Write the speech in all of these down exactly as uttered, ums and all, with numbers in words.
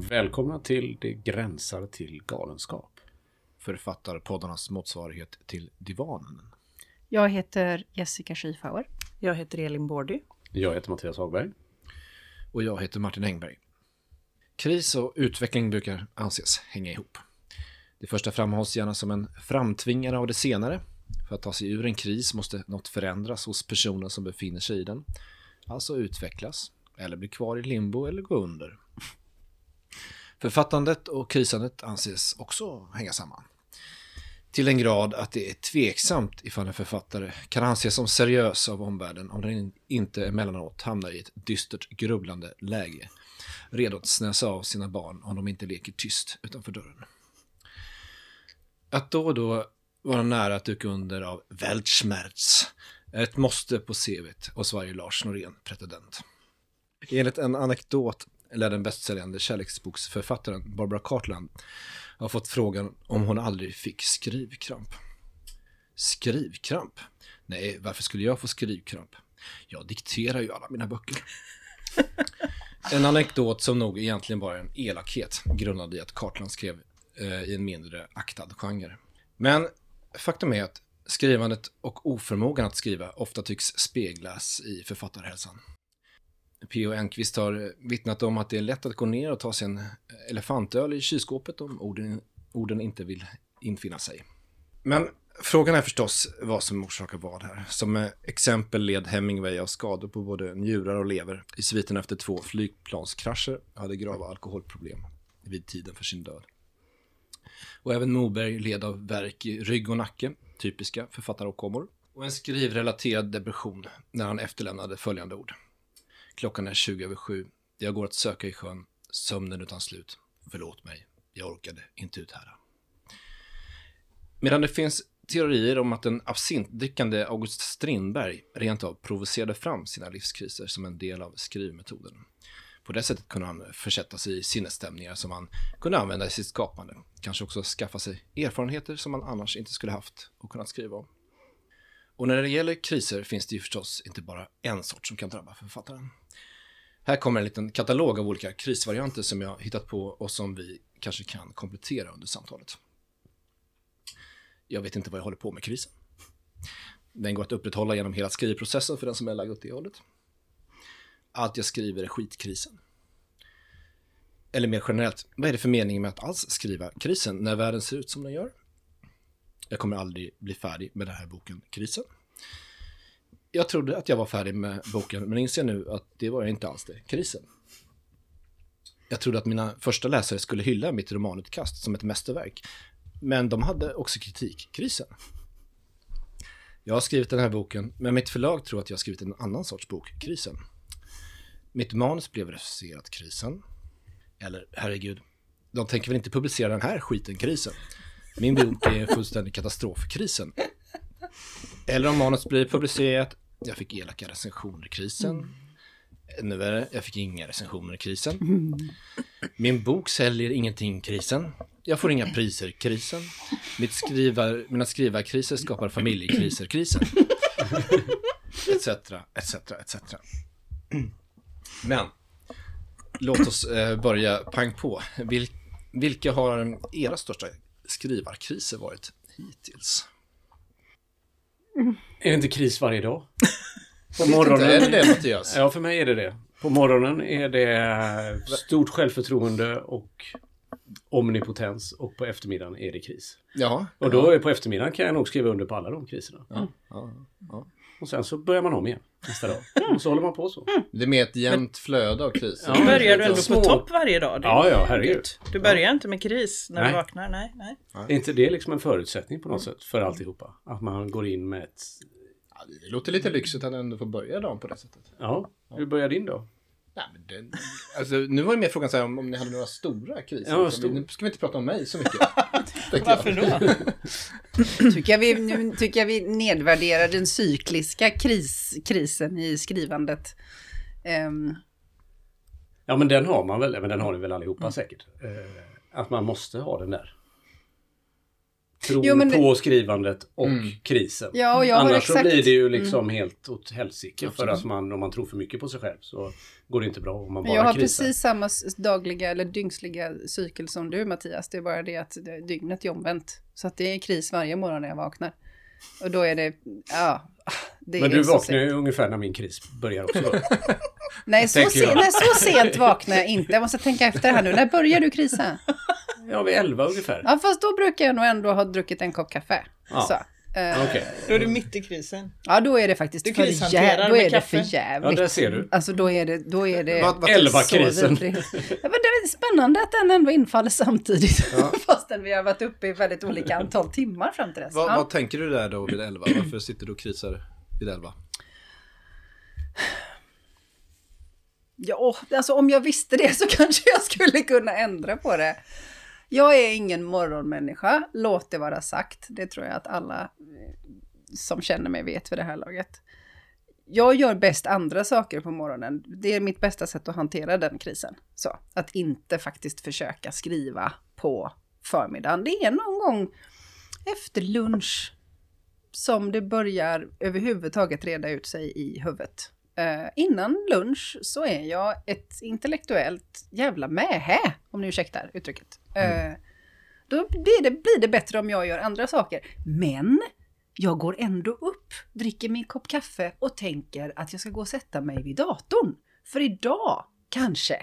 Välkomna till Det gränsar till galenskap. Författarpoddarnas motsvarighet till divanen. Jag heter Jessica Schiefauer. Jag heter Elin Bordy. Jag heter Mattias Hagberg. Och jag heter Martin Engberg. Kris och utveckling brukar anses hänga ihop. Det första framhålls gärna som en framtvingare av det senare. För att ta sig ur en kris måste något förändras hos personen som befinner sig i den. Alltså utvecklas, eller bli kvar i limbo eller gå under. Författandet och krisandet anses också hänga samman. Till en grad att det är tveksamt ifall en författare kan anses som seriös av omvärlden om den inte emellanåt hamnar i ett dystert grubblande läge. Redo att snäsa av sina barn om de inte leker tyst utanför dörren. Att då och då vara nära att duka under av Weltschmerz är ett måste på C V:t och Sverige Lars Norén pretendent. Enligt en anekdot eller den bästsäljande kärleksboksförfattaren Barbara Cartland har fått frågan om hon aldrig fick skrivkramp. Skrivkramp? Nej, varför skulle jag få skrivkramp? Jag dikterar ju alla mina böcker. En anekdot som nog egentligen bara är en elakhet grundad i att Cartland skrev eh, i en mindre aktad genre. Men faktum är att skrivandet och oförmågan att skriva ofta tycks speglas i författarhälsan. P O. Enqvist har vittnat om att det är lätt att gå ner och ta sin elefantöl i kylskåpet om orden, orden inte vill infinna sig. Men frågan är förstås vad som orsakar vad här. Som exempel led Hemingway av skador på både njurar och lever i sviten efter två flygplanskrascher och hade grava alkoholproblem vid tiden för sin död. Och även Moberg led av värk i rygg och nacke, typiska författaråkommor. Och en skrivrelaterad depression när han efterlämnade följande ord. Klockan är tjugo över sju. Jag går att söka i sjön. Sömnen utan slut. Förlåt mig. Jag orkade inte ut här. Medan det finns teorier om att den absintdrickande August Strindberg rent av provocerade fram sina livskriser som en del av skrivmetoden. På det sättet kunde han försätta sig i sinnesstämningar som han kunde använda i sitt skapande. Kanske också skaffa sig erfarenheter som han annars inte skulle haft och kunnat skriva om. Och när det gäller kriser finns det ju förstås inte bara en sort som kan drabba författaren. Här kommer en liten katalog av olika krisvarianter som jag hittat på och som vi kanske kan komplettera under samtalet. Jag vet inte vad jag håller på med krisen. Den går att upprätthålla genom hela skrivprocessen för den som är lagd åt det hållet. Allt jag skriver är skitkrisen. Eller mer generellt, vad är det för mening med att alls skriva krisen när världen ser ut som den gör? Jag kommer aldrig bli färdig med den här boken, krisen. Jag trodde att jag var färdig med boken, men inser nu att det var jag inte alls det, krisen. Jag trodde att mina första läsare skulle hylla mitt romanutkast som ett mästerverk, men de hade också kritik, krisen. Jag har skrivit den här boken, men mitt förlag tror att jag har skrivit en annan sorts bok, krisen. Mitt manus blev refuserat, krisen. Eller, herregud, de tänker väl inte publicera den här skiten, krisen. Min bok är en fullständig katastrofkrisen. Eller om manus blir publicerat. Jag fick elaka recensioner i krisen. Ännu värre, jag fick inga recensioner i krisen. Min bok säljer ingenting i krisen. Jag får inga priser i krisen. Mitt skrivar, mina skrivarkriser skapar familjekriser i krisen. Etcetera, etcetera, etcetera. Men, låt oss eh, börja pang på. Vil, vilka har era största skrivarkriser varit hittills? Mm. Är det inte kris varje dag? På morgonen är det det, Mattias. Ja, för mig är det det. På morgonen är det stort självförtroende och omnipotens och på eftermiddagen är det kris. Ja. Och då är på eftermiddagen kan jag nog skriva under på alla de kriserna. Ja, ja, ja. Och sen så börjar man om igen nästa dag. Och så håller man på så. Mm. Det är med ett jämnt flöde av kris. Ja, du börjar du ändå på topp varje dag. Det ja, ja, herregud. Du börjar ja. inte med kris när nej. du vaknar. Nej, nej. Är inte det liksom en förutsättning på något sätt för alltihopa? Att man går in med ett... Ja, det låter lite lyxigt att ändå får börja dagen på det sättet. Ja, hur börjar din dag? Nej, men det, alltså, nu var det mer frågan så här, om, om ni hade några stora kriser. Ja, stor. Nu ska vi inte prata om mig så mycket. Varför då? tycker, jag vi, nu, tycker jag vi nedvärderar den cykliska kris, krisen i skrivandet. Um. Ja, men den har man väl, men den har ni väl allihopa mm. säkert. Uh, att man måste ha den där. tror jo, men... på skrivandet och mm. krisen. Ja, och jag Annars har exakt... så blir det ju liksom mm. helt åt helsike. För att man, om man tror för mycket på sig själv så går det inte bra om man bara krisar. Jag har krisar. precis samma dagliga eller dyngsliga cykel som du, Mattias. Det är bara det att dygnet är omvänt. Så att det är kris varje morgon när jag vaknar. Och då är det... ja. Det men du vaknar ju ungefär när min kris börjar också. Nej, så sen, nej, så sent vaknar jag inte. Jag måste tänka efter här nu. När börjar du krisa? Ja, vid elva ungefär. Ja, fast då brukar jag nog ändå ha druckit en kopp kaffe. Ja. Så, eh, okay. Då är du mitt i krisen. Ja, då är det faktiskt du för jävligt. Då är det för jävligt. Ja, där ser du. Alltså, då är det... Då är det elva-krisen. Ja, men det är spännande att den ändå infaller samtidigt. Ja. Fastän vi har varit uppe i väldigt olika antal timmar fram till dess. Va, ja. Vad tänker du där då vid elva? Varför sitter du och krisar vid elva? Ja, alltså om jag visste det så kanske jag skulle kunna ändra på det. Jag är ingen morgonmänniska, låt det vara sagt. Det tror jag att alla som känner mig vet vid det här laget. Jag gör bäst andra saker på morgonen. Det är mitt bästa sätt att hantera den krisen. Så, att inte faktiskt försöka skriva på förmiddagen. Det är någon gång efter lunch som det börjar överhuvudtaget reda ut sig i huvudet. Uh, innan lunch så är jag ett intellektuellt jävla mähä, om ni ursäktar uttrycket. Mm. Uh, då blir det, blir det bättre om jag gör andra saker. Men jag går ändå upp, dricker min kopp kaffe och tänker att jag ska gå och sätta mig vid datorn. För idag kanske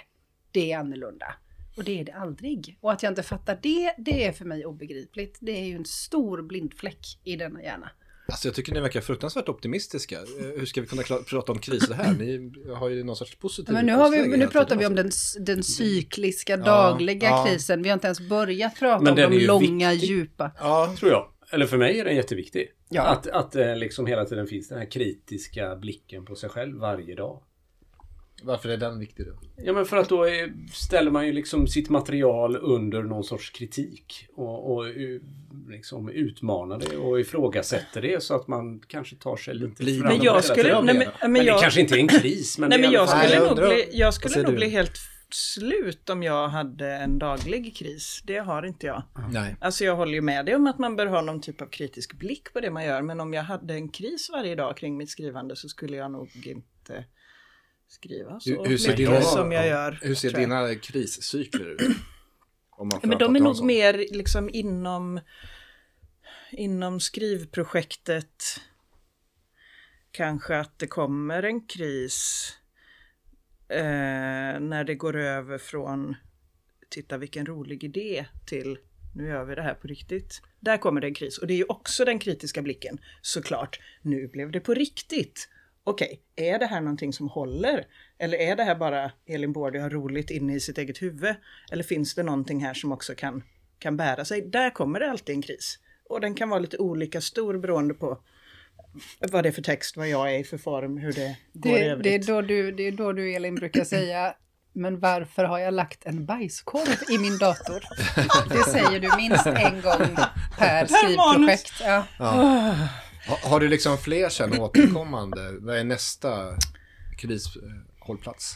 det är annorlunda. Och det är det aldrig. Och att jag inte fattar det, det är för mig obegripligt. Det är ju en stor blindfläck i denna hjärna. Alltså jag tycker ni verkar fruktansvärt optimistiska. Hur ska vi kunna klara, prata om kriser här? Ni har ju någon sorts positiv... Men nu, har vi, nu pratar vi om den, den cykliska, dagliga ja, krisen. Vi har inte ens börjat prata men om de långa, viktig. djupa... Ja, tror jag. Eller för mig är den jätteviktig. Ja. Att, att liksom hela tiden finns den här kritiska blicken på sig själv varje dag. Varför är den viktig då? Ja, men för att då är, ställer man ju liksom sitt material under någon sorts kritik och, och liksom utmanar det och ifrågasätter det så att man kanske tar sig lite fram. Men jag skulle... Nej, men, men, men jag, det kanske inte är en kris. Men nej, men jag, jag skulle nog bli, jag skulle nog bli helt slut om jag hade en daglig kris. Det har inte jag. Nej. Alltså jag håller ju med dig om att man bör ha någon typ av kritisk blick på det man gör. Men om jag hade en kris varje dag kring mitt skrivande så skulle jag nog inte... skriva så hur, hur ser mycket dina, som jag gör. Hur ser dina kriscykler ut? Om man ja, men de är nog mer liksom inom, inom skrivprojektet. Kanske att det kommer en kris eh, när det går över från titta vilken rolig idé till nu gör vi det här på riktigt. Där kommer det en kris och det är ju också den kritiska blicken såklart. Nu blev det på riktigt. Okej, är det här någonting som håller? Eller är det här bara Elin Bordy har roligt inne i sitt eget huvud? Eller finns det någonting här som också kan, kan bära sig? Där kommer det alltid en kris. Och den kan vara lite olika stor beroende på vad det är för text, vad jag är i för form, hur det, det går i övrigt. Det är, då du, det är då du, Elin, brukar säga... Men varför har jag lagt en bajskorv i min dator? Det säger du minst en gång per skrivprojekt. Ja. Ja. Har du liksom fler sen återkommande? Vad är nästa krishållplats?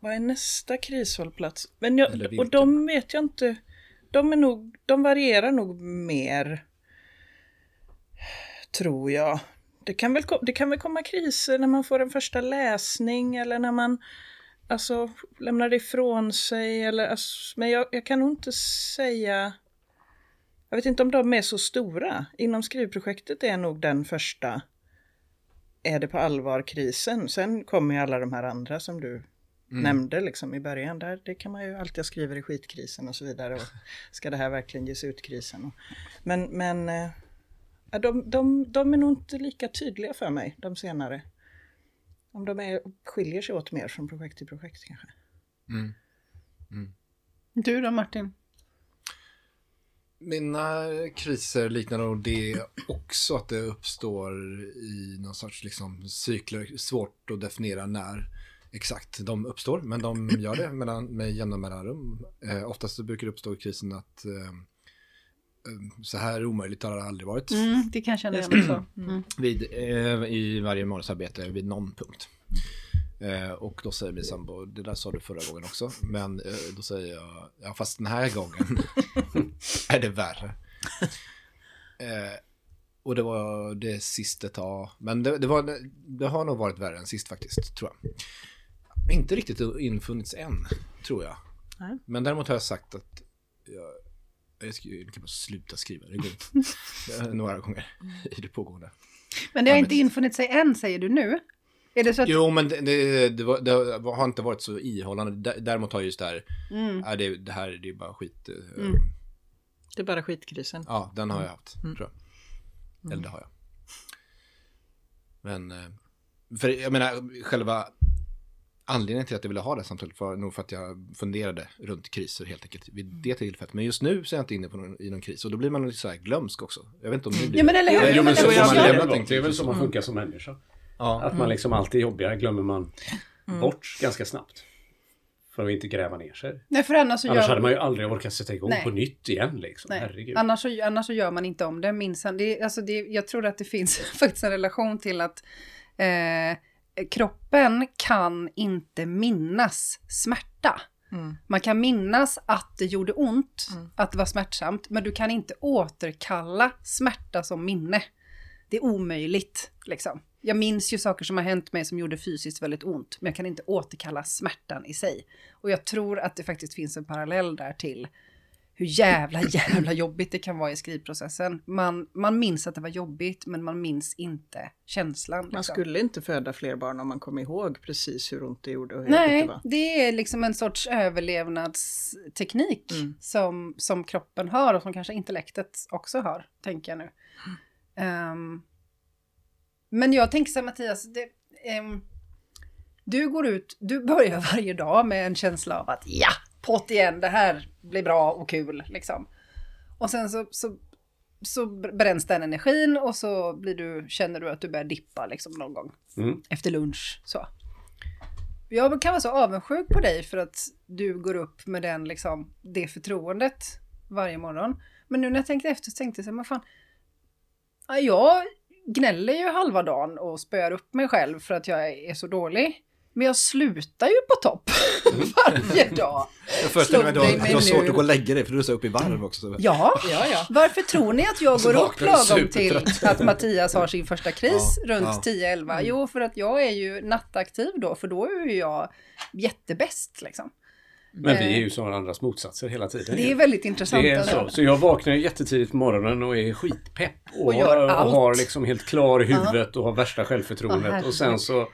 Vad är nästa krishållplats? Men jag, och de vet jag inte. De, är nog, de varierar nog mer, tror jag. Det kan, väl, det kan väl komma kriser när man får en första läsning eller när man alltså, lämnar det ifrån sig. Eller, alltså, men jag, jag kan nog inte säga... Jag vet inte om de är så stora. Inom skrivprojektet är nog den första är det på allvar-krisen. Sen kommer ju alla de här andra som du mm. nämnde liksom i början. Där, det kan man ju alltid skriva i skitkrisen och så vidare. Och ska det här verkligen ges ut-krisen? Och, men men äh, de, de, de är nog inte lika tydliga för mig, de senare. Om de är, skiljer sig åt mer från projekt till projekt kanske. Mm. Mm. Du då, Martin? Mina kriser liknar nog det också att det uppstår i någon sorts liksom cykler, svårt att definiera när exakt de uppstår, men de gör det mellan, med jämna mellanrum. Eh, oftast brukar det uppstå i krisen att eh, så här omöjligt har det aldrig varit. Mm, det kan kännas så. Mm. Vid, eh, i varje månadsarbete vid någon punkt. Eh, och då säger min sambo, det där sa du förra gången också, men eh, då säger jag, ja fast den här gången är det värre. Eh, och det var det sista ta. Men det, det, var, det har nog varit värre än sist faktiskt, tror jag. Inte riktigt infunnits än, tror jag. Nej. Men däremot har jag sagt att jag, jag, skri, jag kan bara sluta skriva. Det går några gånger i det pågående. Men det har ja, inte men... infunnit sig än, säger du nu? Är det så att... Jo, men det, det, det, var, det har inte varit så ihållande. Däremot har just det här, mm. äh, det, det här det är bara skit... Mm. Um... Det är bara skitkrisen. Ja, den har jag haft, mm. tror jag. Mm. Eller det har jag. Men, för jag menar, själva... Anledningen till att jag ville ha det samtalet var nog för att jag funderade runt kriser helt enkelt vid det tillfället. Men just nu så är jag inte inne på någon, i någon kris och då blir man lite så här glömsk också. Jag vet inte om det blir... Ja, men eller hur? Jo, men så får man lämna ting. Det är väl så man funkar som människa. Ja. Att man liksom alltid jobbar, glömmer man mm. bort ganska snabbt. För att inte gräva ner sig. Nej, för annars så annars gör... hade man ju aldrig orkat sätta igång Nej. På nytt igen. Liksom. Herregud. Annars, så, annars så gör man inte om det. Minns, det, alltså det jag tror att det finns faktiskt en relation till att... Eh, kroppen kan inte minnas smärta. Mm. Man kan minnas att det gjorde ont, mm. att det var smärtsamt, men du kan inte återkalla smärta som minne. Det är omöjligt, liksom. Jag minns ju saker som har hänt mig som gjorde fysiskt väldigt ont, men jag kan inte återkalla smärtan i sig. Och jag tror att det faktiskt finns en parallell där till hur jävla, jävla jobbigt det kan vara i skrivprocessen. Man, man minns att det var jobbigt, men man minns inte känslan. Liksom. Man skulle inte föda fler barn om man kom ihåg precis hur ont det gjorde. Och hur Nej, det, var. Det är liksom en sorts överlevnadsteknik mm. som, som kroppen har och som kanske intellektet också har, tänker jag nu. Mm. Um, men jag tänker så här, Mattias, det, um, du går ut, du börjar varje dag med en känsla av att ja, pott igen, det här blir bra och kul liksom. Och sen så, så, så bränns den energin och så blir du, känner du att du börjar dippa liksom någon gång mm. efter lunch. Så. Jag kan vara så avundsjuk på dig för att du går upp med den, liksom, det förtroendet varje morgon. Men nu när jag tänkte efter så tänkte jag så här, men fan, jag gnäller ju halva dagen och spöar upp mig själv för att jag är så dålig. Men jag slutar ju på topp varje dag. Jag föreställer mig att det var svårt att gå och lägga dig för du är så uppe i varv också. Ja, ja, ja. Varför tror ni att jag går upp lagom till att Mattias har sin första kris ja, runt ja. tio elva? Mm. Jo, för att jag är ju nattaktiv då, för då är ju jag jättebäst liksom. Men vi är ju som varandras motsatser hela tiden. Det är väldigt intressant. Det är så. så jag vaknar jättetidigt på morgonen och är skitpepp. Och, och, gör och allt. Har liksom helt klar i huvudet och har värsta självförtroendet. Och sen så...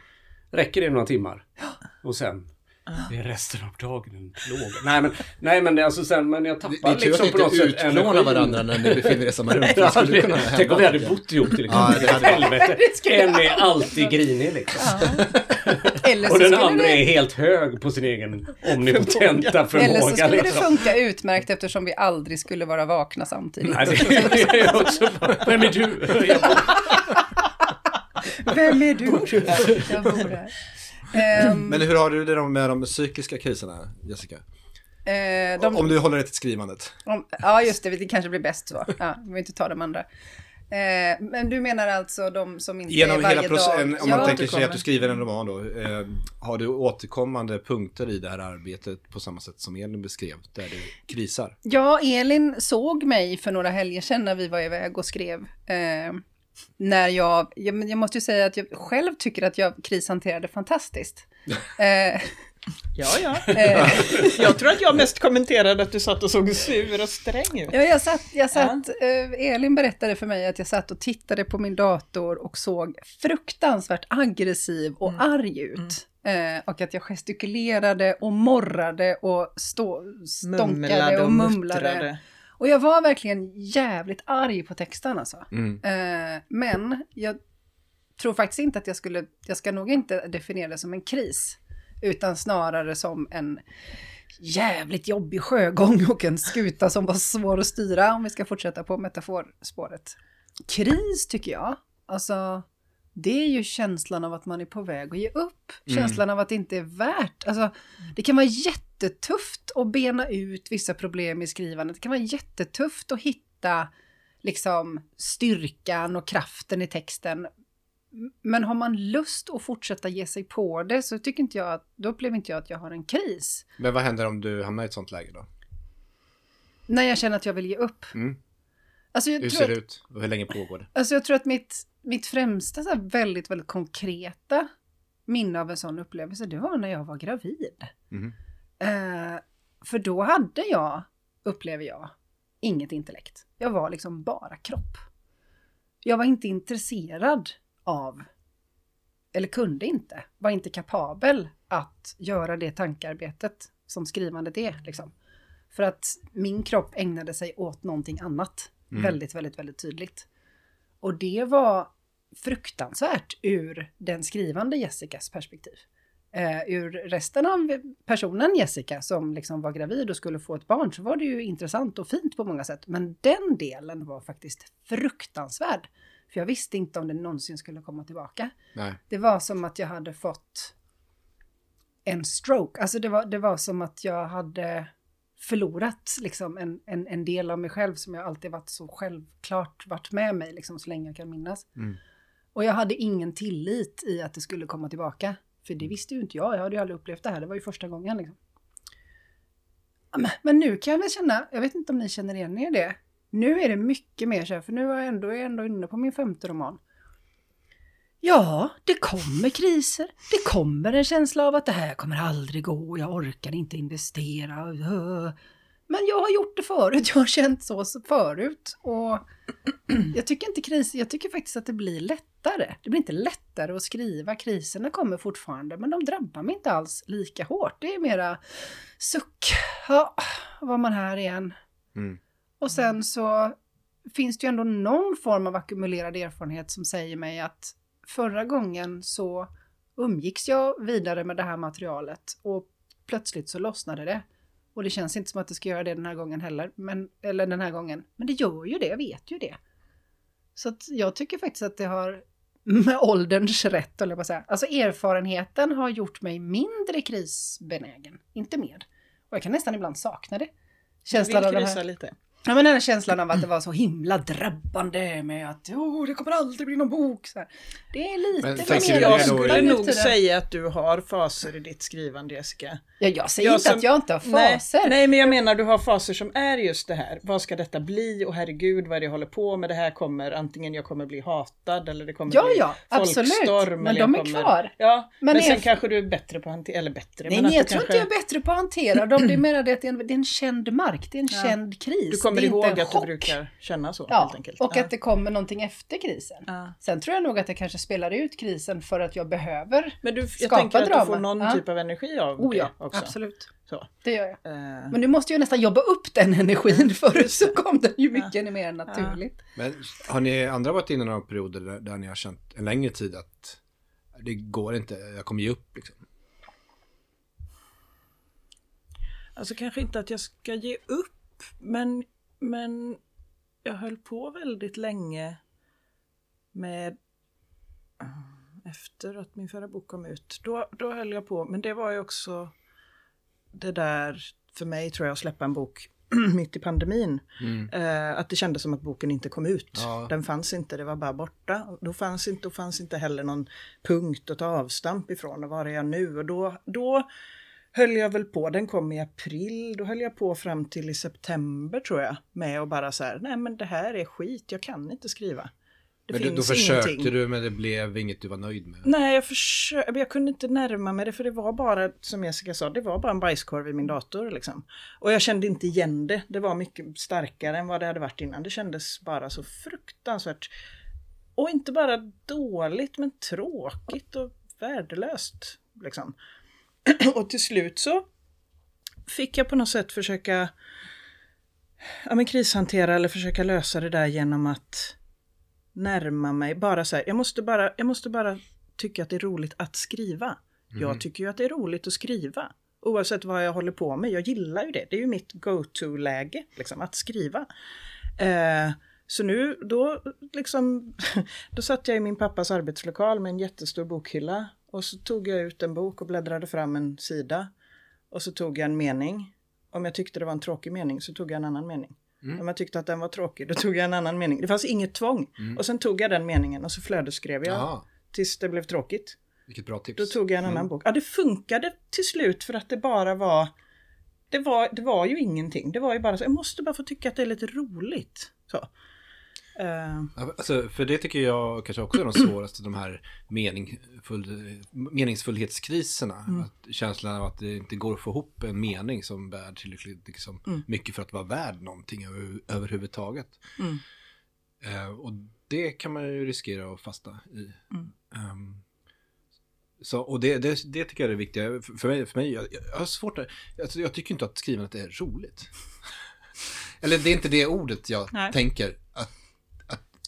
Räcker det några timmar? Och sen, det är resten av dagen en plåga. Nej, men, nej, men det är alltså sen, men jag tappar det, det liksom på något sätt. Vi tror varandra när ni befinner er i samma rum. Ja, tänk om vi hade bott ihop till exempel. Ja, det helvete. En är alltid grinig liksom. Eller så och den andra det... är helt hög på sin egen omnipotenta förmåga. Eller så skulle liksom. Det funka utmärkt eftersom vi aldrig skulle vara vakna samtidigt. Nej, det är också bara, vem är du? Vem är du? Jag bor där. Um, Men hur har du det med de psykiska kriserna, Jessica? Eh, de, om du håller det till skrivandet. Om, ja, just det. Det kanske blir bäst så. Ja, vi vill inte ta de andra. Eh, men du menar alltså de som inte Genom är varje hela proces- dag... En, om ja, man tänker sig att du skriver en roman då. Eh, har du återkommande punkter i det här arbetet på samma sätt som Elin beskrev? Där det krisar? Ja, Elin såg mig för några helger sedan när vi var iväg och skrev... Eh, När jag, jag, jag måste ju säga att jag själv tycker att jag krishanterade fantastiskt. eh, ja, ja. Eh. Jag tror att jag mest kommenterade att du satt och såg sur och sträng ut. Ja, jag satt, jag satt, ja. eh, Elin berättade för mig att jag satt och tittade på min dator och såg fruktansvärt aggressiv och mm. arg ut. Mm. Eh, och att jag gestikulerade och morrade och stå, stånkade mumlade och mumlade. Muttrade. Och jag var verkligen jävligt arg på texten alltså. Mm. Eh, men jag tror faktiskt inte att jag skulle, jag ska nog inte definiera det som en kris. Utan snarare som en jävligt jobbig sjögång och en skuta som var svår att styra. Om vi ska fortsätta på metaforspåret. Kris tycker jag. Alltså det är ju känslan av att man är på väg att ge upp. Mm. Känslan av att det inte är värt. Alltså det kan vara jätte jättetufft att bena ut vissa problem i skrivandet. Det kan vara jättetufft att hitta liksom, styrkan och kraften i texten. Men har man lust att fortsätta ge sig på det så tycker inte jag att, då upplever inte jag att jag har en kris. Men vad händer om du hamnar i ett sånt läge då? När jag känner att jag vill ge upp. Mm. Alltså jag Hur tror ser att, ut? Hur länge pågår det? Alltså jag tror att mitt, mitt främsta så här, väldigt, väldigt konkreta minne av en sån upplevelse, det var när jag var gravid. Mm. Eh, för då hade jag, upplever jag, inget intellekt. Jag var liksom bara kropp. Jag var inte intresserad av, eller kunde inte, var inte kapabel att göra det tankearbetet som skrivandet är liksom. För att min kropp ägnade sig åt någonting annat. Mm. Väldigt, väldigt, väldigt tydligt. Och det var fruktansvärt ur den skrivande Jessicas perspektiv. Eh, ur resten av personen Jessica som liksom var gravid och skulle få ett barn, så var det ju intressant och fint på många sätt. Men den delen var faktiskt fruktansvärd. För jag visste inte om det någonsin skulle komma tillbaka. Nej. Det var som att jag hade fått en stroke. Alltså det var, det var som att jag hade förlorat liksom en, en, en del av mig själv som jag alltid varit så självklart varit med mig liksom, så länge jag kan minnas. Mm. Och jag hade ingen tillit i att det skulle komma tillbaka. För det visste ju inte jag. Jag hade ju aldrig upplevt det här. Det var ju första gången liksom. Men, men nu kan jag väl känna, jag vet inte om ni känner igen er det. Nu är det mycket mer så här, för nu är jag ändå, är jag ändå inne på min femte roman. Ja, det kommer kriser. Det kommer en känsla av att det här kommer aldrig gå. Jag orkar inte investera. Men jag har gjort det förut. Jag har känt så förut. Och jag tycker inte kriser. Jag tycker faktiskt att det blir lättare. Det blir inte lättare att skriva. Kriserna kommer fortfarande. Men de drabbar mig inte alls lika hårt. Det är mera suck. Ja, var man här igen. Mm. Och sen så finns det ju ändå någon form av ackumulerad erfarenhet som säger mig att förra gången så umgicks jag vidare med det här materialet och plötsligt så lossnade det. Och det känns inte som att det ska göra det den här gången heller. Men, eller den här gången. Men det gör ju det, jag vet ju det. Så att jag tycker faktiskt att det har med ålderns rätt, eller vad säger. Alltså erfarenheten har gjort mig mindre krisbenägen. Inte mer. Och jag kan nästan ibland sakna det. Känslan av det här. Lite. Ja, men den här känslan av att det var så himla drabbande med att oh, det kommer aldrig bli någon bok. Så här. Det är lite... Men, men jag, jag skulle jag nog säga att du har faser i ditt skrivande, Jessica. Ja, jag säger jag inte som, att jag inte har faser. Nej, nej, men jag menar du har faser som är just det här. Vad ska detta bli? Och herregud, vad är det jag håller på med? Det här kommer, antingen jag kommer bli hatad eller det kommer ja, bli ja, folkstorm. Absolut, men de är kommer, kvar. Ja, men, men sen jag... kanske du är bättre på att hantera... Eller bättre, nej, men nej jag tror kanske... inte jag är bättre på att hantera dem. Det är mer det att det är en, det är en känd mark, det är en ja. känd kris. Kommer ihåg att chock. Du brukar känna så ja, helt enkelt. Och ja. Att det kommer någonting efter krisen. Ja. Sen tror jag nog att jag kanske spelar ut krisen för att jag behöver men du, skapa drama. Jag tänker att du får någon ja. typ av energi av oh, ja. det också. Absolut, så. Det gör jag. Uh. Men du måste ju nästan jobba upp den energin förut så kom den ju mycket ja. mer naturligt. Ja. Men har ni andra varit inne i några perioder där, där ni har känt en längre tid att det går inte, jag kommer ge upp liksom? Alltså kanske inte att jag ska ge upp, men men jag höll på väldigt länge med efter att min förra bok kom ut. Då, då höll jag på, men det var ju också det där för mig tror jag att släppa en bok mitt i pandemin. Mm. Eh, att det kändes som att boken inte kom ut. Ja. Den fanns inte, det var bara borta. Då fanns inte, och fanns inte heller någon punkt att ta avstamp ifrån. Och var är jag nu? Och då... då höll jag väl på, den kom i april, då höll jag på fram till i september tror jag, med och bara så här, nej men det här är skit, jag kan inte skriva. Det men finns då försökte ingenting. Du, men det blev inget du var nöjd med? Nej, jag försökte, jag kunde inte närma mig det, för det var bara, som Jessica sa, det var bara en bajskorv i min dator liksom. Och jag kände inte igen det, det var mycket starkare än vad det hade varit innan, det kändes bara så fruktansvärt, och inte bara dåligt, men tråkigt och värdelöst liksom. Och till slut så fick jag på något sätt försöka ja, men krishantera eller försöka lösa det där genom att närma mig. Bara så här, jag måste bara, jag måste bara tycka att det är roligt att skriva. Mm. Jag tycker ju att det är roligt att skriva. Oavsett vad jag håller på med. Jag gillar ju det. Det är ju mitt go-to-läge liksom, att skriva. Eh, så nu då, liksom, då satt jag i min pappas arbetslokal med en jättestor bokhylla. Och så tog jag ut en bok och bläddrade fram en sida. Och så tog jag en mening. Om jag tyckte det var en tråkig mening så tog jag en annan mening. Mm. Om jag tyckte att den var tråkig då tog jag en annan mening. Det fanns inget tvång. Mm. Och sen tog jag den meningen och så flödesskrev jag. Aha. Tills det blev tråkigt. Vilket bra tips. Då tog jag en annan mm. bok. Ja, det funkade till slut för att det bara var... Det var, det var ju ingenting. Det var ju bara så, jag måste bara få tycka att det är lite roligt. Så. Uh. Alltså, för det tycker jag kanske också är de svåraste, de här meningsfull, meningsfullhetskriserna. Mm. Att känslan av att det inte går att få ihop en mening som bär tillräckligt liksom, mm. mycket för att vara värd någonting över, överhuvudtaget. Mm. Uh, och det kan man ju riskera att fastna i. Mm. Um, så, och det, det, det tycker jag är det viktiga. För, för mig, för mig jag, jag har svårt att, alltså, jag tycker inte att skrivandet är roligt. Eller det är inte det ordet jag Nej. tänker. Att,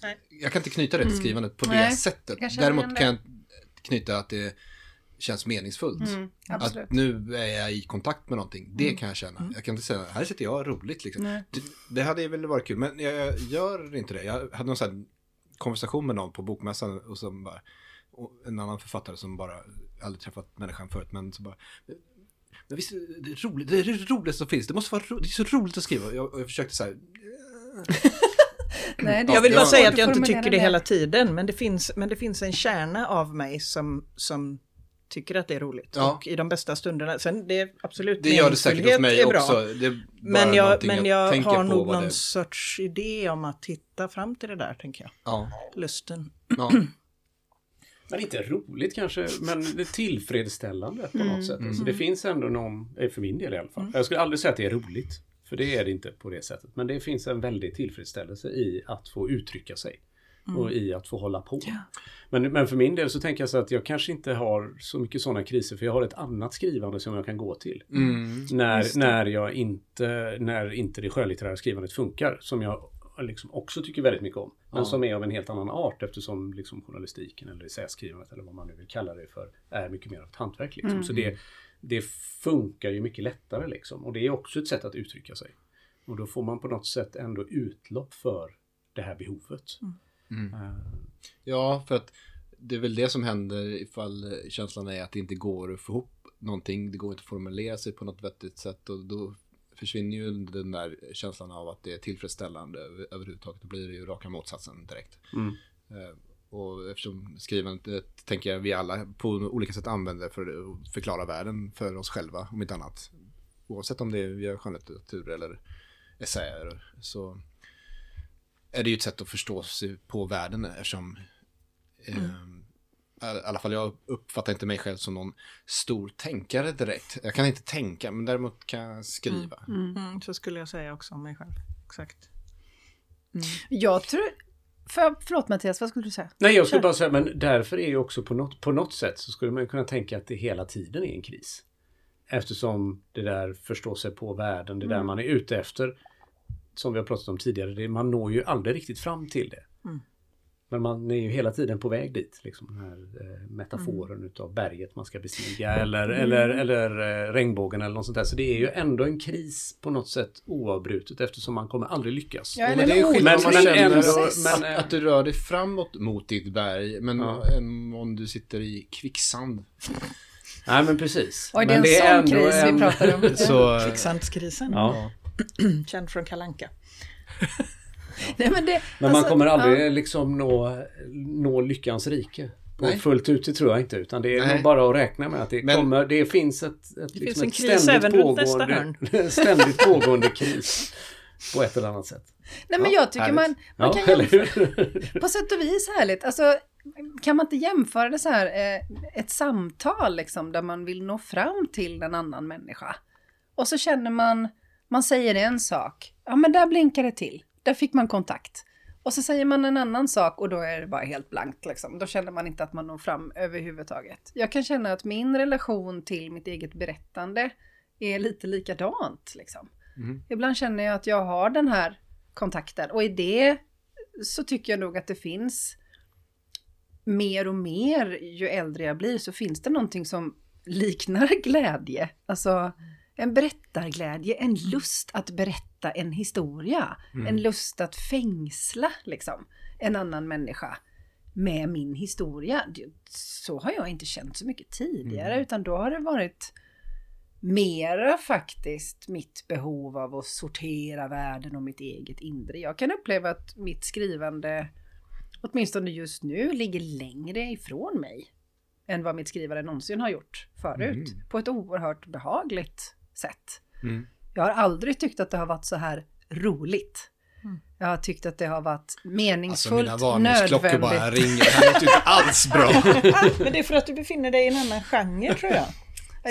att, jag kan inte knyta det till skrivandet på det Nej, sättet. Däremot kan jag knyta att det känns meningsfullt. Mm, att nu är jag i kontakt med någonting. Det mm. kan jag känna. Mm. Jag kan inte säga, här sitter jag roligt. Liksom. Det, det hade väl varit kul. Men jag gör inte det. Jag hade någon sån här konversation med någon på bokmässan. Och, som bara, och en annan författare som bara aldrig träffat människan förut. Men så bara... Men visst, det är roligt, det är det roligaste som finns. Det måste vara ro- det är så roligt att skriva. Jag, jag försökte så här... Nej, jag vill bara säga att jag inte tycker det hela tiden, men det finns, men det finns en kärna av mig som, som tycker att det är roligt. Ja. Och i de bästa stunderna, sen det är absolut det gör det säkert hos mig också. Det är men jag, men jag, jag har nog någon sorts idé om att titta fram till det där, tänker jag. Ja. Lusten. Ja. Men inte roligt kanske, men det tillfredsställande på något mm, sätt. Mm. Alltså, det finns ändå någon, för min del i alla fall. Mm. Jag skulle aldrig säga att det är roligt, för det är det inte på det sättet. Men det finns en väldig tillfredsställelse i att få uttrycka sig mm. och i att få hålla på. Ja. Men, men för min del så tänker jag så att jag kanske inte har så mycket sådana kriser, för jag har ett annat skrivande som jag kan gå till. Mm. När, när, jag inte, när inte det skönlitterära skrivandet funkar, som jag liksom också tycker väldigt mycket om, men ja. som är av en helt annan art, eftersom liksom journalistiken eller essäskrivandet eller vad man nu vill kalla det för är mycket mer av ett hantverk liksom. Mm. Så det, det funkar ju mycket lättare liksom, och det är också ett sätt att uttrycka sig, och då får man på något sätt ändå utlopp för det här behovet. Mm. Mm. Uh. Ja, för att det är väl det som händer ifall känslan är att det inte går att få ihop någonting, det går inte att formulera sig på något vettigt sätt, och då försvinner ju den där känslan av att det är tillfredsställande överhuvudtaget. Då blir det ju raka motsatsen direkt. Mm. Och eftersom skrivandet, tänker jag, vi alla på olika sätt använder för att förklara världen för oss själva, om inte annat. Oavsett om det är via skönlitteratur eller essäer, så är det ju ett sätt att förstå sig på världen, eftersom mm. eh, i alla fall jag uppfattar inte mig själv som någon stor tänkare direkt. Jag kan inte tänka, men däremot kan jag skriva. Mm, mm, så skulle jag säga också om mig själv. Exakt. Mm. Jag tror... För, förlåt Mattias, vad skulle du säga? Nej, jag skulle bara säga, men därför är ju också på något, på något sätt så skulle man kunna tänka att det hela tiden är en kris. Eftersom det där förstår sig på världen, det mm. där man är ute efter, som vi har pratat om tidigare, det, man når ju aldrig riktigt fram till det. Mm. Men man är ju hela tiden på väg dit. Liksom den här eh, metaforen mm. utav berget man ska bestiga. Eller, mm. eller, eller eh, regnbågen eller något sånt där. Så det är ju ändå en kris på något sätt oavbrutet. Eftersom man kommer aldrig lyckas. Ja, men det är ju skillnad om man känner och, men, att, att du rör dig framåt mot ditt berg. Men ja. om, om du sitter i kvicksand. Nej, men precis. Och det är en, det är en sån kris en... vi pratar om. Så... Kvicksandskrisen. Ja. Känd från Kalanka. Ja. Nej, men det, men man alltså, kommer aldrig ja. liksom nå, nå lyckans rike på fullt ut, det tror jag inte, utan det är nog bara att räkna med att det men, kommer, det finns ett, ett, det liksom finns en ett kris ständigt, även pågående, ständigt pågående kris på ett eller annat sätt. Nej, men ja, jag tycker man, man ja, kan jämföra, på sätt och vis härligt, alltså kan man inte jämföra det så här eh, ett samtal liksom, där man vill nå fram till en annan människa, och så känner man, man säger en sak, ja men där blinkar det till. Där fick man kontakt. Och så säger man en annan sak och då är det bara helt blankt. Liksom. Då känner man inte att man når fram överhuvudtaget. Jag kan känna att min relation till mitt eget berättande är lite likadant. Liksom. Mm. Ibland känner jag att jag har den här kontakten. Och i det så tycker jag nog att det finns mer och mer, ju äldre jag blir, så finns det någonting som liknar glädje. Alltså... En berättarglädje, en lust att berätta en historia. Mm. En lust att fängsla liksom, en annan människa med min historia. Så har jag inte känt så mycket tidigare. Mm. Utan då har det varit mera faktiskt mitt behov av att sortera världen och mitt eget inre. Jag kan uppleva att mitt skrivande, åtminstone just nu, ligger längre ifrån mig än vad mitt skrivande någonsin har gjort förut. Mm. På ett oerhört behagligt sätt. Mm. Jag har aldrig tyckt att det har varit så här roligt. Mm. Jag har tyckt att det har varit meningsfullt, alltså, mina nödvändigt. Bara ringer. Han är inte alls bra. Men det är för att du befinner dig i en annan genre, tror jag.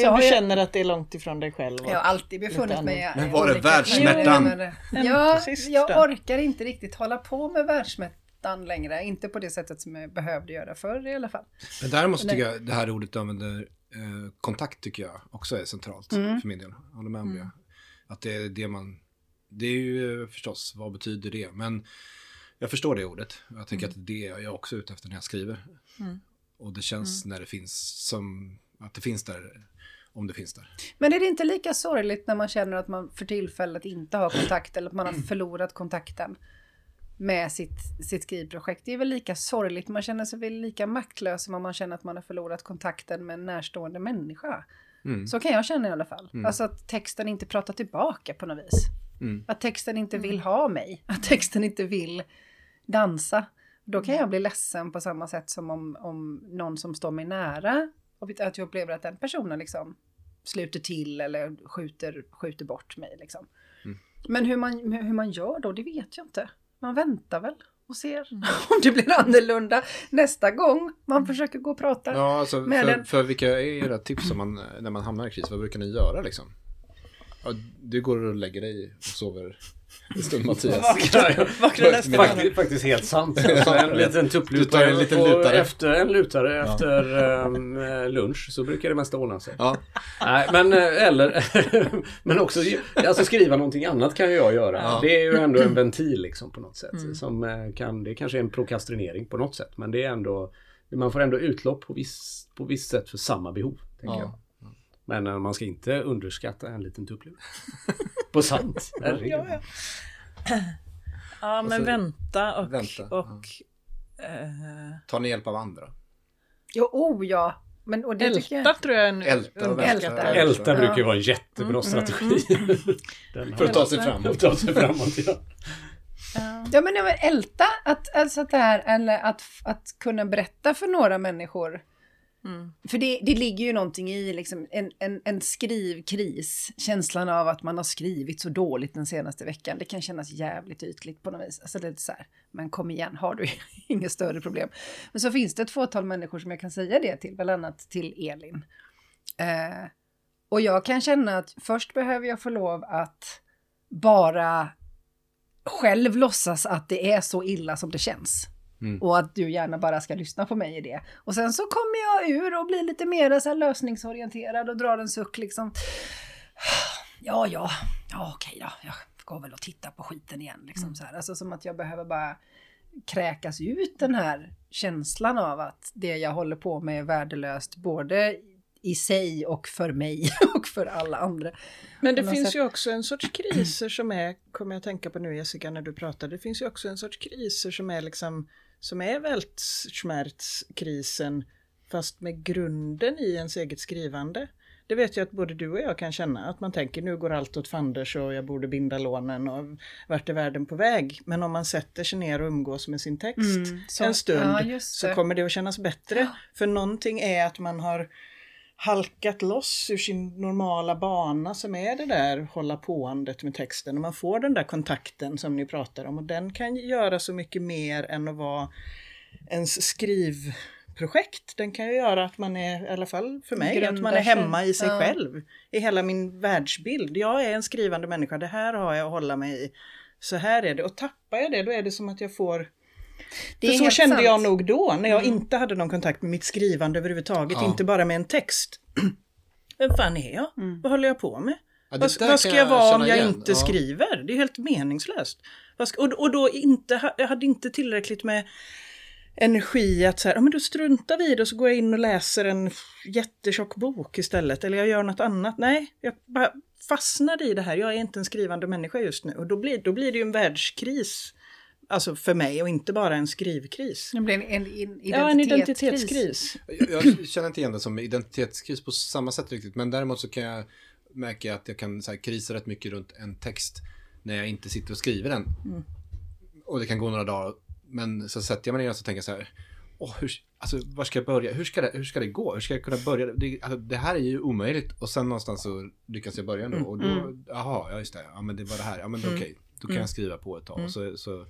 Jag känner att det är långt ifrån dig själv. Jag har alltid befunnit mig. Men var det världsmättan? Ja, jag orkar inte riktigt hålla på med världsmättan längre. Inte på det sättet som jag behövde göra förr i alla fall. Men däremot så tycker jag det här ordet du använder, eh, kontakt, tycker jag också är centralt mm. för min del. Jag håller med om mm. det. Att det är det man... Det är ju förstås, vad betyder det? Men jag förstår det ordet. Jag tänker mm. att det är jag också ute efter när jag skriver. Mm. Och det känns mm. när det finns som... Att det finns där... Om det finns där. Men är det inte lika sorgligt när man känner att man för tillfället inte har kontakt eller att man har förlorat kontakten med sitt, sitt skrivprojekt? Det är väl lika sorgligt. Man känner sig väl lika maktlös som om man känner att man har förlorat kontakten med en närstående människa. Mm. Så kan jag känna i alla fall. Mm. Alltså att texten inte pratar tillbaka på något vis. Mm. Att texten inte vill ha mig. Att texten inte vill dansa. Då kan jag bli ledsen på samma sätt som om, om någon som står mig nära... Att jag upplever att den personen liksom sluter till eller skjuter, skjuter bort mig. Liksom. Mm. Men hur man, hur man gör då, det vet jag inte. Man väntar väl och ser om det blir annorlunda nästa gång man försöker gå och prata. Ja, alltså, med för, den. För vilka är era tips om man, när man hamnar i kris? Vad brukar ni göra? Liksom? Ja, du går och lägger dig och sover... Stund Mattias. Faktiskt, faktiskt helt sant. En liten tupplutare en liten lutare. Efter en lutare ja. Efter um, lunch så brukar det mesta ordna sig. Ja. Nej, men eller men också alltså skriva någonting annat kan jag göra. Ja. Det är ju ändå en ventil liksom på något sätt mm. som kan det kanske är en prokrastinering på något sätt, men det är ändå man får ändå utlopp på viss på visst sätt för samma behov tänker ja. jag. Men man ska inte underskatta en liten tupplur. På sant. Ja, ja. ja, men alltså, vänta och... Vänta. och ja. eh... Ta ni hjälp av andra? Jo, oh ja. Men, och det älta tycker jag... tror jag är en... Älta, älta, älta. älta brukar ju vara en jättebra mm, strategi. Mm, mm. För att ta sig framåt. ta sig framåt ja. ja, men älta. Att, alltså det här, eller att, att kunna berätta för några människor... Mm. För det, det ligger ju någonting i liksom en, en, en skrivkris. Känslan av att man har skrivit så dåligt den senaste veckan. Det kan kännas jävligt ytligt på något vis. Alltså det är så här, men kom igen, har du inget större problem. Men så finns det ett fåtal människor som jag kan säga det till. Bland annat till Elin. Eh, och jag kan känna att först behöver jag få lov att bara själv låtsas att det är så illa som det känns. Mm. Och att du gärna bara ska lyssna på mig i det. Och sen så kommer jag ur och blir lite mer så här lösningsorienterad och drar en suck liksom. Ja, ja, ja okej då. Jag går väl och tittar på skiten igen. Liksom, mm. så här. Alltså som att jag behöver bara kräkas ut den här känslan av att det jag håller på med är värdelöst. Både i sig och för mig och för alla andra. Men det finns sätt. ju också en sorts kriser som är, kommer jag tänka på nu Jessica när du pratar, det finns ju också en sorts kriser som är liksom som är Weltschmerzkrisen fast med grunden i ens eget skrivande. Det vet jag att både du och jag kan känna. Att man tänker, nu går allt åt fanders och jag borde binda lånen och vart är världen på väg. Men om man sätter sig ner och umgås med sin text mm, så, en stund ja, så kommer det att kännas bättre. Ja. För någonting är att man har halkat loss ur sin normala bana som är det där hålla påandet med texten och man får den där kontakten som ni pratar om och den kan göra så mycket mer än att vara ens skrivprojekt. Den kan ju göra att man är, i alla fall för mig, grundar att man är hemma sig. i sig ja. själv i hela min världsbild. Jag är en skrivande människa, det här har jag att hålla mig i, så här är det, och tappar jag det då är det som att jag får. Det för så kände sant. jag nog då när jag mm. inte hade någon kontakt med mitt skrivande överhuvudtaget, ja. inte bara med en text. Vem fan är jag? Mm. Vad håller jag på med? Ja, vad, vad ska jag, jag vara om jag igen. inte ja. skriver? Det är helt meningslöst. Och, och då inte, jag hade inte tillräckligt med energi att så här, ja, men då struntar vi och så går jag in och läser en jättetjock bok istället. Eller jag gör något annat. Nej, jag bara fastnade i det här. Jag är inte en skrivande människa just nu. Och då blir, då blir det ju en världskris. Alltså för mig och inte bara en skrivkris. Det blir en, en, en, identitetskris. Ja, en identitetskris. Jag, jag känner inte igen det som identitetskris på samma sätt riktigt. Men däremot så kan jag märka att jag kan så här, krisa rätt mycket runt en text när jag inte sitter och skriver den. Mm. Och det kan gå några dagar. Men så sätter jag mig ner och så tänker jag så här. Åh, hur, alltså, var ska jag börja? Hur ska det, hur ska det gå? Hur ska jag kunna börja? Det, alltså, det här är ju omöjligt. Och sen någonstans så lyckas jag börja ändå. Och då, mm. aha, ja just det. Ja men det var det här. Ja men mm. okej. Då kan mm. jag skriva på ett tag mm. och så, så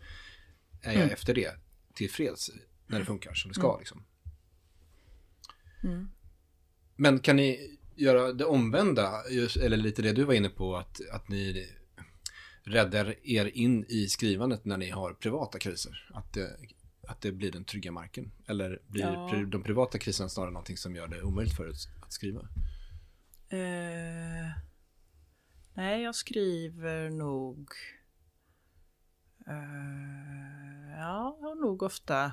är jag mm. efter det tillfreds när det funkar som det ska. Mm. Liksom. Mm. Men kan ni göra det omvända, just, eller lite det du var inne på, att, att ni räddar er in i skrivandet när ni har privata kriser? Att det, att det blir den trygga marken? Eller blir ja. de privata kriserna snarare någonting som gör det omöjligt för att skriva? Uh, nej, jag skriver nog... Uh, ja, jag har nog ofta...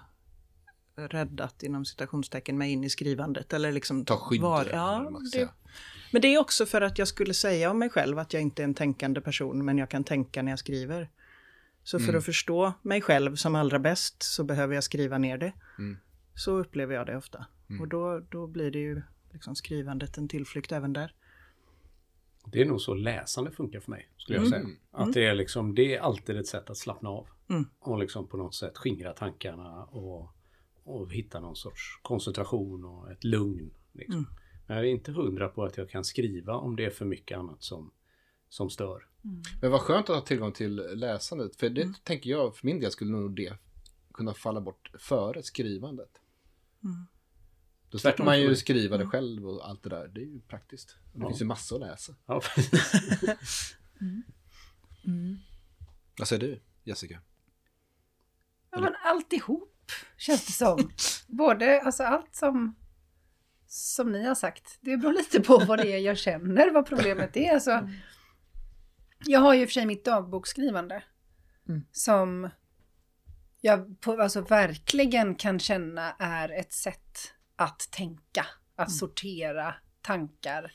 räddat inom citationstecken mig in i skrivandet eller liksom ta skydd var, ja, det, men det är också för att jag skulle säga om mig själv att jag inte är en tänkande person, men jag kan tänka när jag skriver, så för mm. att förstå mig själv som allra bäst så behöver jag skriva ner det. Mm. Så upplever jag det ofta. Mm. Och då, då blir det ju liksom skrivandet en tillflykt även där. Det är nog så läsande funkar för mig, skulle jag säga. Mm. Att det är liksom, det är alltid ett sätt att slappna av mm. och liksom på något sätt skingra tankarna och och hitta någon sorts koncentration och ett lugn. Liksom. Mm. Men jag är inte hundra på att jag kan skriva om det är för mycket annat som, som stör. Mm. Men vad skönt att ha tillgång till läsandet. För det mm. tänker jag, för min del skulle nog det kunna falla bort före skrivandet. Mm. Då slipper man ju skriva det själv och allt det där. Det är ju praktiskt. Det ja. finns ju massor att läsa. Ja, mm. Mm. Vad säger du, Jessica? Ja, men alltihop. Känns det som. Både, alltså allt som som ni har sagt, det beror lite på vad det är jag känner, vad problemet är. Alltså, jag har ju för sig mitt dagboksskrivande mm. som jag på, alltså, verkligen kan känna är ett sätt att tänka, att mm. sortera tankar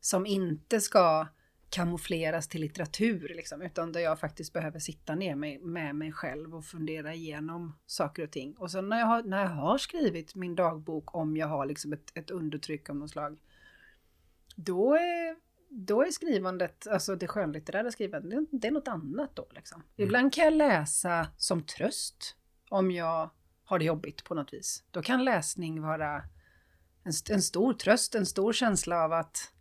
som inte ska kamoufleras till litteratur liksom, utan där jag faktiskt behöver sitta ner med, med mig själv och fundera igenom saker och ting. Och så när jag har, när jag har skrivit min dagbok, om jag har liksom ett, ett undertryck av något slag, då är, då är skrivandet, alltså det skönlitterära skrivandet, det, det är något annat då liksom. Mm. Ibland kan jag läsa som tröst om jag har det jobbigt på något vis. Då kan läsning vara en, en stor tröst, en stor känsla av att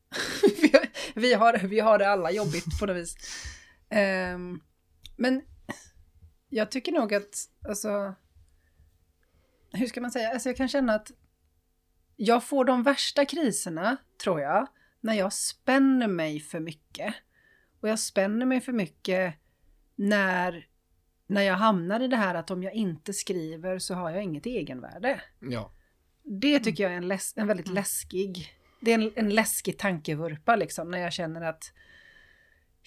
vi har, vi har det alla jobbigt på något vis. Um, men jag tycker nog att, alltså, hur ska man säga? Alltså jag kan känna att jag får de värsta kriserna, tror jag, när jag spänner mig för mycket. Och jag spänner mig för mycket när, när jag hamnar i det här att om jag inte skriver så har jag inget egenvärde. Ja. Det tycker jag är en, läs- en väldigt läskig... Det är en, en läskig tankevurpa liksom, när jag känner att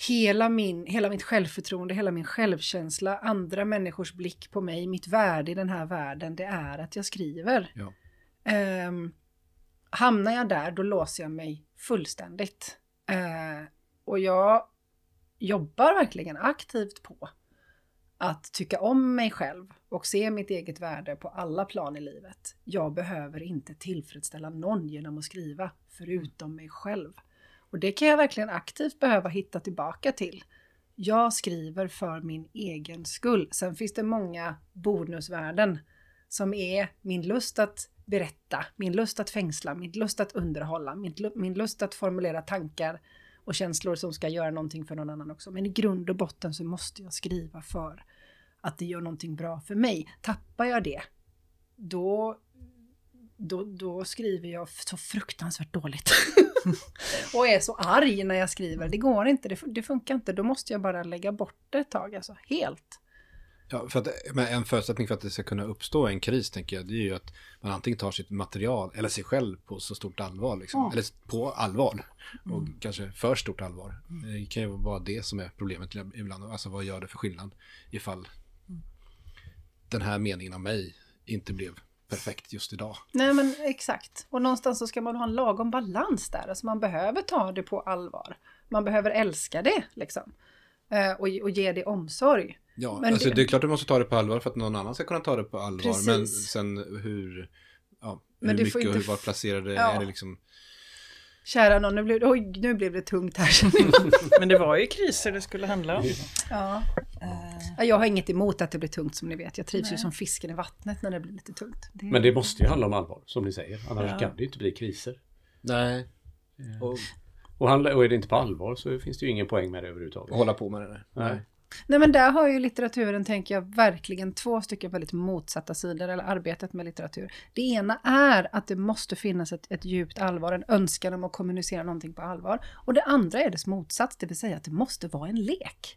hela, min, hela mitt självförtroende, hela min självkänsla, andra människors blick på mig, mitt värde i den här världen, det är att jag skriver. Ja. Um, hamnar jag där, då låser jag mig fullständigt. Uh, och jag jobbar verkligen aktivt på att tycka om mig själv och se mitt eget värde på alla plan i livet. Jag behöver inte tillfredsställa någon genom att skriva förutom mig själv. Och det kan jag verkligen aktivt behöva hitta tillbaka till. Jag skriver för min egen skull. Sen finns det många bonusvärden som är min lust att berätta, min lust att fängsla, min lust att underhålla, min lust att formulera tankar och känslor som ska göra någonting för någon annan också. Men i grund och botten så måste jag skriva för att det gör någonting bra för mig. Tappar jag det, då, då, då skriver jag så fruktansvärt dåligt. Och är så arg när jag skriver. Det går inte, det, det funkar inte. Då måste jag bara lägga bort det ett tag, alltså helt. Ja, för att, men en förutsättning för att det ska kunna uppstå en kris, tänker jag, det är ju att man antingen tar sitt material eller sig själv på så stort allvar. Liksom. Mm. Eller på allvar. Och mm. kanske för stort allvar. Mm. Det kan ju vara det som är problemet ibland. Alltså vad gör det för skillnad ifall mm. den här meningen av mig inte blev perfekt just idag. Nej, men exakt. Och någonstans så ska man ha en lagom balans där. Alltså man behöver ta det på allvar. Man behöver älska det liksom. Och, och ge det omsorg. Ja, men alltså det... det är klart att du måste ta det på allvar för att någon annan ska kunna ta det på allvar. Precis. Men sen hur, ja, hur men mycket och inte... hur var placerade ja. är det liksom... Kära någon, nu blev, oj, nu blev det tungt här. Men det var ju kriser det skulle handla om. Ja. Uh... Jag har inget emot att det blir tungt som ni vet. Jag trivs Nej. ju som fisken i vattnet när det blir lite tungt. Det... Men det måste ju handla om allvar, som ni säger. Annars ja. kan det ju inte bli kriser. Nej. Ja. Och... Och, handla, och är det inte på allvar så finns det ju ingen poäng med det överhuvudtaget. Hålla på med det där. Nej. Nej, men där har ju litteraturen, tänker jag, verkligen två stycken väldigt motsatta sidor, eller arbetet med litteratur. Det ena är att det måste finnas ett, ett djupt allvar, en önskan om att kommunicera någonting på allvar. Och det andra är dess motsats, det vill säga att det måste vara en lek.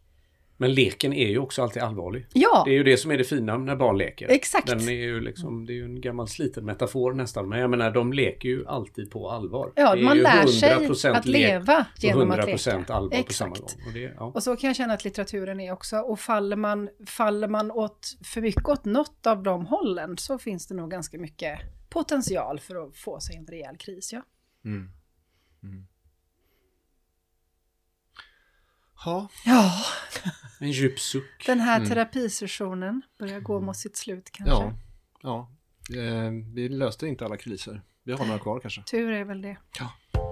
Men leken är ju också alltid allvarlig. Ja. Det är ju det som är det fina när barn leker. Exakt. Den är ju liksom, det är ju en gammal sliten metafor nästan. Men jag menar, de leker ju alltid på allvar. Ja, man lär sig att leva genom att leka. hundra procent allvar. Exakt. På samma gång. Och, det, ja. och så kan jag känna att litteraturen är också. Och faller man, faller man åt för mycket åt något av de hållen, så finns det nog ganska mycket potential för att få sig en rejäl kris. Ja. Mm. Mm. Ha. Ja. En djup suck. Den här mm. terapisessionen börjar gå mot sitt slut kanske. Ja, ja. Eh, vi löste inte alla kriser. Vi har några kvar kanske. Tur är väl det. Ja.